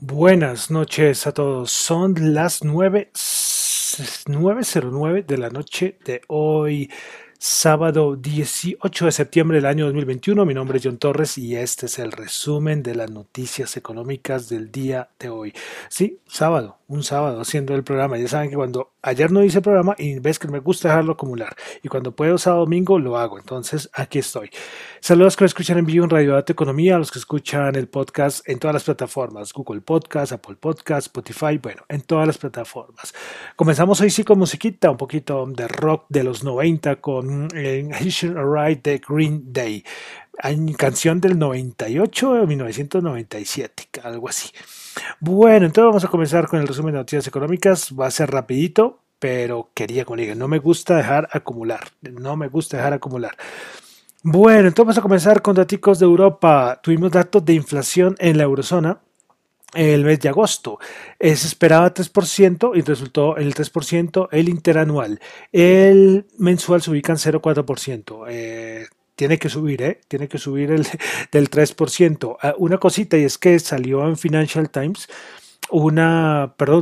Buenas noches a todos, son las 9:09 de la noche de hoy, sábado 18 de septiembre del año 2021. Mi nombre es John Torres y este es el resumen de las noticias económicas del día de hoy. Sí, sábado, un sábado haciendo el programa. Ya saben que cuando ayer no hice el programa y ves que me gusta dejarlo acumular, y cuando puedo sábado domingo lo hago, entonces aquí estoy. Saludos a los que me escuchan en vivo en Radio Data Economía, a los que escuchan el podcast en todas las plataformas, Google Podcast, Apple Podcast, Spotify, bueno, en todas las plataformas. Comenzamos hoy sí con musiquita, un poquito de rock de los 90 con Asian Ride de Green Day, canción del 98 o 1997, algo así. Bueno, entonces vamos a comenzar con el resumen de noticias económicas. Va a ser rapidito, pero quería, como digan, no me gusta dejar acumular, Bueno, entonces vamos a comenzar con datos de Europa. Tuvimos datos de inflación en la eurozona el mes de agosto. Se esperaba 3% y resultó el 3% el interanual. El mensual se ubica en 0,4%. Tiene que subir, tiene que subir del 3%. Una cosita, y es que salió en Financial Times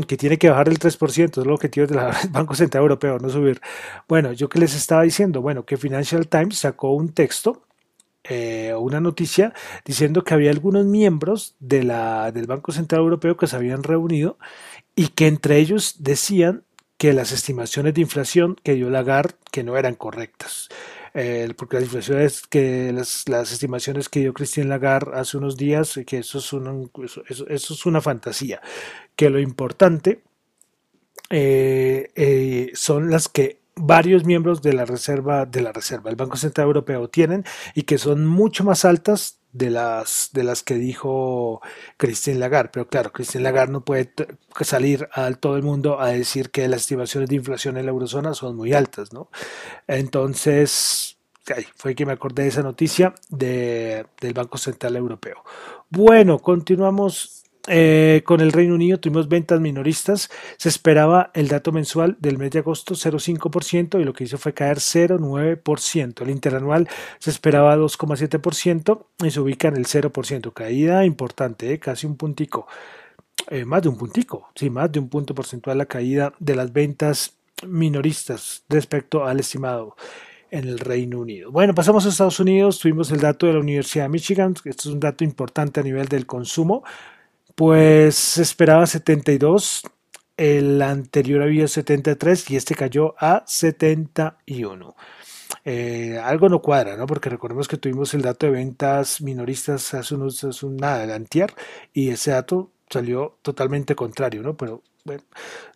que tiene que bajar del 3%, es el objetivo del Banco Central Europeo, no subir. Bueno, ¿yo qué les estaba diciendo? Bueno, que Financial Times sacó un texto, una noticia, diciendo que había algunos miembros de del Banco Central Europeo que se habían reunido y que entre ellos decían que las estimaciones de inflación que dio Lagarde que no eran correctas. Porque las estimaciones que dio Cristian Lagarde hace unos días, que eso es una fantasía, que lo importante son las que varios miembros de la Reserva, el Banco Central Europeo, tienen, y que son mucho más altas de las que dijo Christine Lagarde. Pero claro, Christine Lagarde no puede salir a todo el mundo a decir que las estimaciones de inflación en la eurozona son muy altas, ¿no? Entonces, fue que me acordé de esa noticia del Banco Central Europeo. Bueno, continuamos. Con el Reino Unido tuvimos ventas minoristas. Se esperaba el dato mensual del mes de agosto 0,5%, y lo que hizo fue caer 0,9%. El interanual se esperaba 2,7% y se ubica en el 0%. Caída importante, casi un puntico, más de un punto porcentual la caída de las ventas minoristas respecto al estimado en el Reino Unido. Bueno, pasamos a Estados Unidos. Tuvimos el dato de la Universidad de Michigan. Esto es un dato importante a nivel del consumo. Pues se esperaba 72, el anterior había 73 y este cayó a 71. Algo no cuadra, ¿no? Porque recordemos que tuvimos el dato de ventas minoristas antier, y ese dato salió totalmente contrario, ¿no? Pero bueno,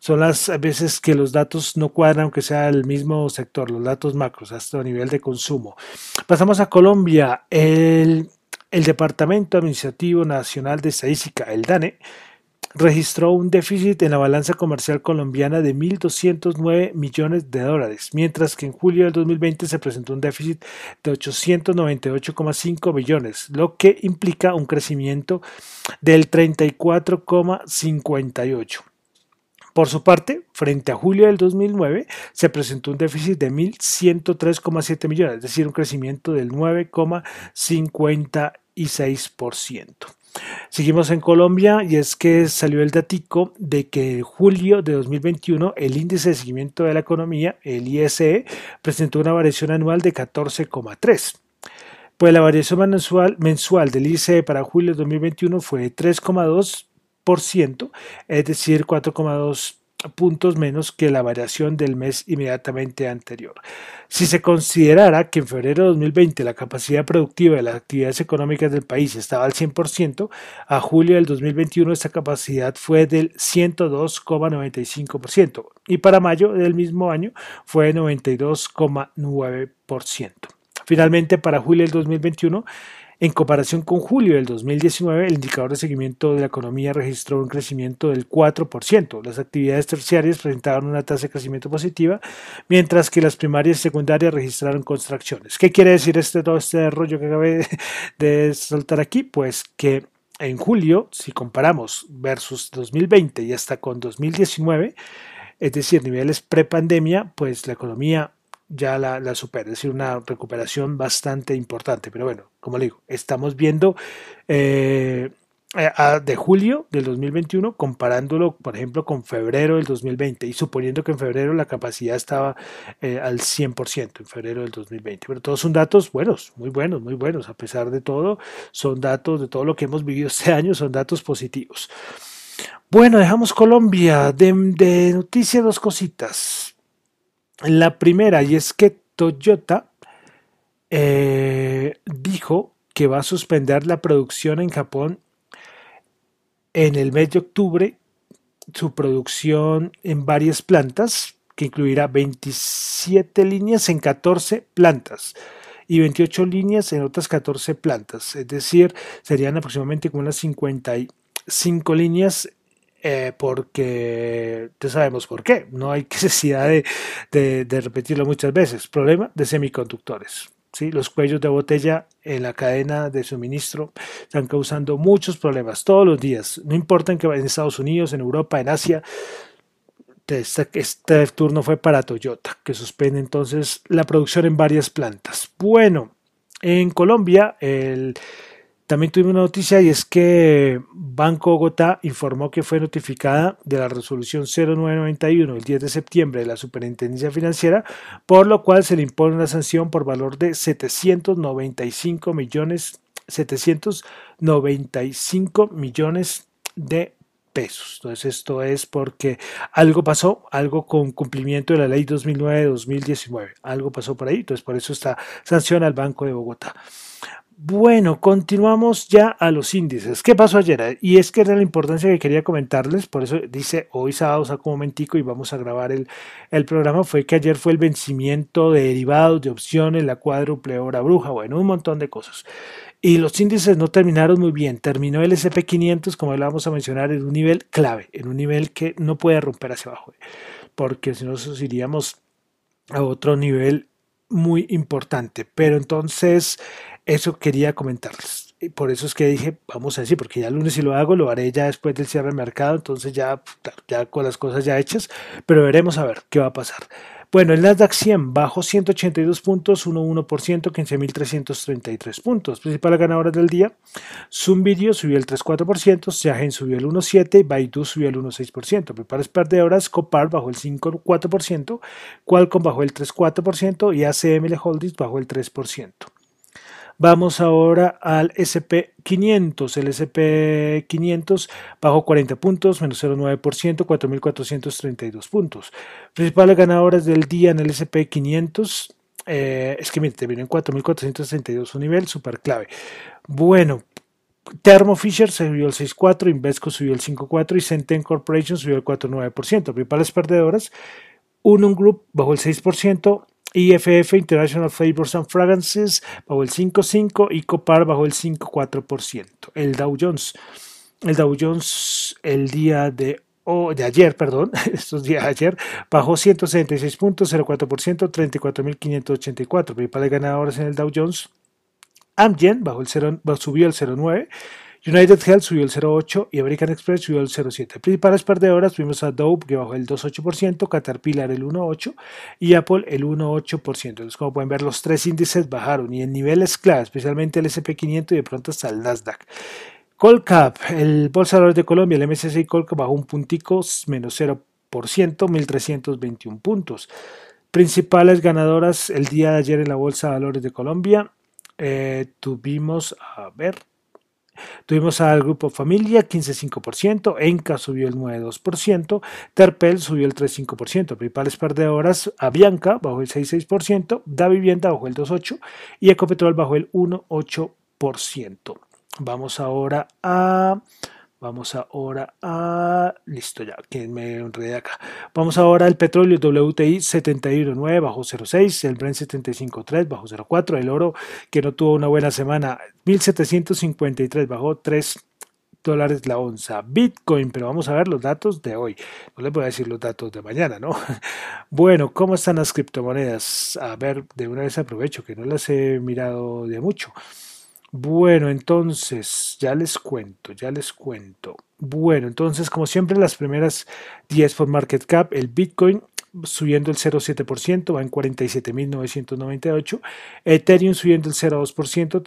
son las veces que los datos no cuadran, aunque sea el mismo sector, los datos macros, hasta a nivel de consumo. Pasamos a Colombia. El Departamento Administrativo Nacional de Estadística, el DANE, registró un déficit en la balanza comercial colombiana de $1.209 millones, mientras que en julio del 2020 se presentó un déficit de $898,5 millones, lo que implica un crecimiento del 34,58%. Por su parte, frente a julio del 2009, se presentó un déficit de 1.103,7 millones, es decir, un crecimiento del 9,56%. Seguimos en Colombia, y es que salió el datico de que en julio de 2021 el índice de seguimiento de la economía, el ISE, presentó una variación anual de 14,3%. pues la variación mensual del ISE para julio de 2021 fue de 3,2%, es decir, 4,2% puntos menos que la variación del mes inmediatamente anterior. Si se considerara que en febrero de 2020 la capacidad productiva de las actividades económicas del país estaba al 100%, a julio del 2021 esta capacidad fue del 102,95% y para mayo del mismo año fue 92,9%. Finalmente, para julio del 2021, en comparación con julio del 2019, el indicador de seguimiento de la economía registró un crecimiento del 4%. Las actividades terciarias presentaron una tasa de crecimiento positiva, mientras que las primarias y secundarias registraron contracciones. ¿Qué quiere decir todo este rollo que acabé de soltar aquí? Pues que en julio, si comparamos versus 2020 y hasta con 2019, es decir, niveles prepandemia, pues la economía ya la supera, es decir, una recuperación bastante importante. Pero bueno, como le digo, estamos viendo de julio del 2021 comparándolo, por ejemplo, con febrero del 2020 y suponiendo que en febrero la capacidad estaba al 100% en febrero del 2020. Pero todos son datos buenos, muy buenos, muy buenos. A pesar de todo, son datos de todo lo que hemos vivido este año, son datos positivos. Bueno, dejamos Colombia. De noticias, dos cositas. La primera, y es que Toyota dijo que va a suspender la producción en Japón en el mes de octubre, su producción en varias plantas, que incluirá 27 líneas en 14 plantas y 28 líneas en otras 14 plantas, es decir, serían aproximadamente como unas 55 líneas. Porque ya sabemos por qué, no hay necesidad de repetirlo muchas veces. Problema de semiconductores, ¿sí? Los cuellos de botella en la cadena de suministro están causando muchos problemas todos los días, no importa en Estados Unidos, en Europa, en Asia. Este turno fue para Toyota, que suspende entonces la producción en varias plantas. Bueno, en Colombia también tuvimos una noticia, y es que Banco Bogotá informó que fue notificada de la resolución 0991 el 10 de septiembre de la Superintendencia Financiera, por lo cual se le impone una sanción por valor de 795 millones de pesos. Entonces esto es porque algo pasó, algo con cumplimiento de la ley 2009-2019, algo pasó por ahí, entonces por eso esta sanción al Banco de Bogotá. Bueno, continuamos ya a los índices. ¿Qué pasó ayer? Y es que era la importancia que quería comentarles, por eso dice hoy sábado saco un momentico y vamos a grabar el programa. Fue que ayer fue el vencimiento de derivados, de opciones, la cuádruple hora bruja, bueno, un montón de cosas. Y los índices no terminaron muy bien. Terminó el S&P 500, como lo vamos a mencionar, en un nivel clave, en un nivel que no puede romper hacia abajo, porque si no nos iríamos a otro nivel muy importante. Pero entonces eso quería comentarles, por eso es que dije vamos a decir, porque ya el lunes si lo hago, lo haré ya después del cierre del mercado, entonces ya con las cosas ya hechas, pero veremos a ver qué va a pasar. Bueno, el Nasdaq 100 bajó 182 puntos, 1,1%, 15.333 puntos. Principales ganadoras del día, Zoom Video subió el 3,4%, Seagen subió el 1,7% y Baidu subió el 1,6%. Principales perdedoras, Copart bajó el 5,4%, Qualcomm bajó el 3,4% y ACML Holdings bajó el 3%. Vamos ahora al S&P 500. El S&P 500 bajó 40 puntos, menos 0,9%, 4.432 puntos. Principales ganadoras del día en el S&P 500, es que miren, terminó en 4.432, un nivel súper clave. Bueno, Thermo Fisher subió el 6,4%, Invesco subió el 5,4% y Centen Corporation subió el 4,9%. Principales perdedoras, Unum Group bajó el 6%, IFF, International Flavors and Fragrances, bajó el 5,5% y Copart bajó el 5,4%. El Dow Jones el día de ayer, bajó 166.04%, 34.584. Principales ganadoras en el Dow Jones, Amgen subió el 0,9%, United Health subió el 0,8% y American Express subió el 0,7%. Principales perdedoras tuvimos a Dow, que bajó el 2,8%, Caterpillar el 1,8% y Apple el 1,8%. Entonces, como pueden ver, los tres índices bajaron y en niveles clave, especialmente el S&P 500 y de pronto hasta el Nasdaq. Colcap, el Bolsa de Valores de Colombia, el MSCI Colcap bajó un puntico, menos 0%, 1.321 puntos. Principales ganadoras el día de ayer en la Bolsa de Valores de Colombia, Tuvimos al Grupo Familia 15.5%, Enca subió el 9.2%, Terpel subió el 3.5%, principales perdedoras, Avianca bajó el 6.6%, Davivienda bajó el 2.8% y Ecopetrol bajó el 1.8%. Vamos ahora a... Listo ya, que me enredé acá. Vamos ahora al petróleo, WTI 71.9 bajó 0.6, el Brent 75.3 bajó 0.4, el oro que no tuvo una buena semana 1.753 bajó 3 dólares la onza. Bitcoin, pero vamos a ver los datos de hoy. No les voy a decir los datos de mañana, ¿no? Bueno, ¿cómo están las criptomonedas? A ver, de una vez aprovecho que no las he mirado de mucho. Bueno, entonces, ya les cuento. Bueno, entonces, como siempre, las primeras 10 por market cap, el Bitcoin subiendo el 0.7%, va en 47.998. Ethereum subiendo el 0.2%,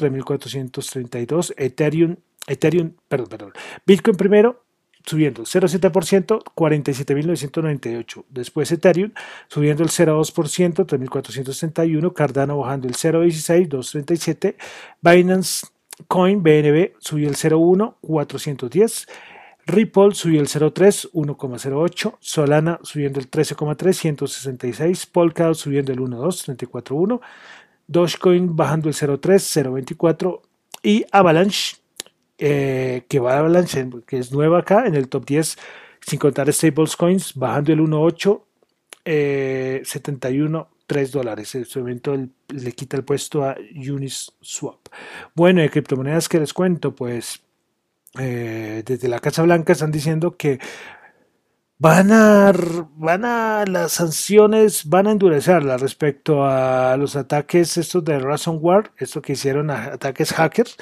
3.432. Bitcoin primero subiendo el 0.7%, 47.998. Después Ethereum subiendo el 0.2%, 3.431. Cardano bajando el 0.16, 237. Binance Coin, BNB, subió el 0.1, 410. Ripple subió el 0.3, 1,08. Solana subiendo el 13,3, 166. Polkadot subiendo el 1.2, 34.1. Dogecoin bajando el 0.3, 0.24. Y Avalanche. Avalanche, que es nueva acá en el top 10, sin contar stablecoins, bajando el 1.8, 71.3 dólares. En su evento le quita el puesto a Uniswap. Bueno, de criptomonedas que les cuento, pues desde la Casa Blanca están diciendo que las sanciones van a endurecerlas respecto a los ataques estos de ransomware, esto que hicieron ataques hackers,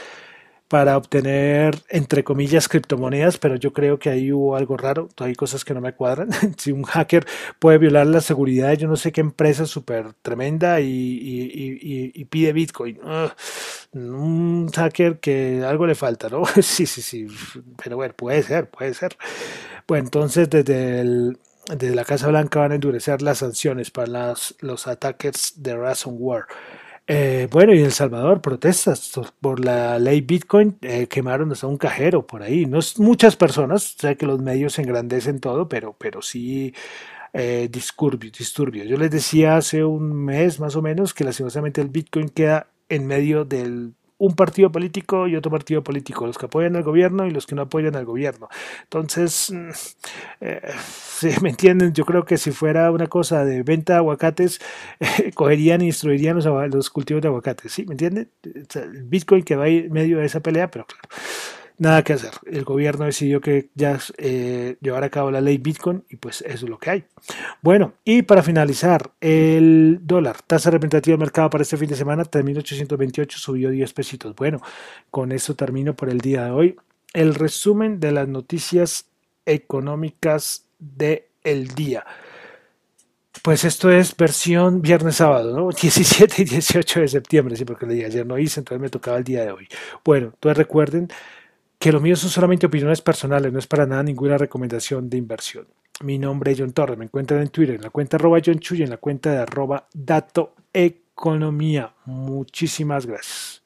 para obtener, entre comillas, criptomonedas, pero yo creo que ahí hubo algo raro, hay cosas que no me cuadran. Si un hacker puede violar la seguridad de yo no sé qué empresa súper tremenda y pide Bitcoin, un hacker que algo le falta, ¿no? Sí, pero bueno, puede ser. Bueno, entonces desde la Casa Blanca van a endurecer las sanciones para los ataques de ransomware. Bueno, y en El Salvador, protestas por la ley Bitcoin, quemaron hasta un cajero por ahí. No es muchas personas, o sea que los medios engrandecen todo, pero sí disturbios. Yo les decía hace un mes más o menos que lastimosamente el Bitcoin queda en medio de un partido político y otro partido político, los que apoyan al gobierno y los que no apoyan al gobierno. Entonces, si me entienden, yo creo que si fuera una cosa de venta de aguacates, cogerían e instruirían los cultivos de aguacates, ¿sí? ¿Me entienden? O sea, el Bitcoin que va en medio de esa pelea, pero claro, nada que hacer. El gobierno decidió que ya llevar a cabo la ley Bitcoin y pues eso es lo que hay. Bueno, y para finalizar, el dólar, tasa representativa del mercado para este fin de semana, 3.828, subió 10 pesitos. Bueno, con eso termino por el día de hoy. El resumen de las noticias económicas del día. Pues esto es versión viernes-sábado, ¿no? 17 y 18 de septiembre, sí, porque el día de ayer no hice, entonces me tocaba el día de hoy. Bueno, entonces recuerden que lo mío son solamente opiniones personales, no es para nada ninguna recomendación de inversión. Mi nombre es John Torres, me encuentran en Twitter, en la cuenta @JohnChuy, en la cuenta de @DatoEconomía. Muchísimas gracias.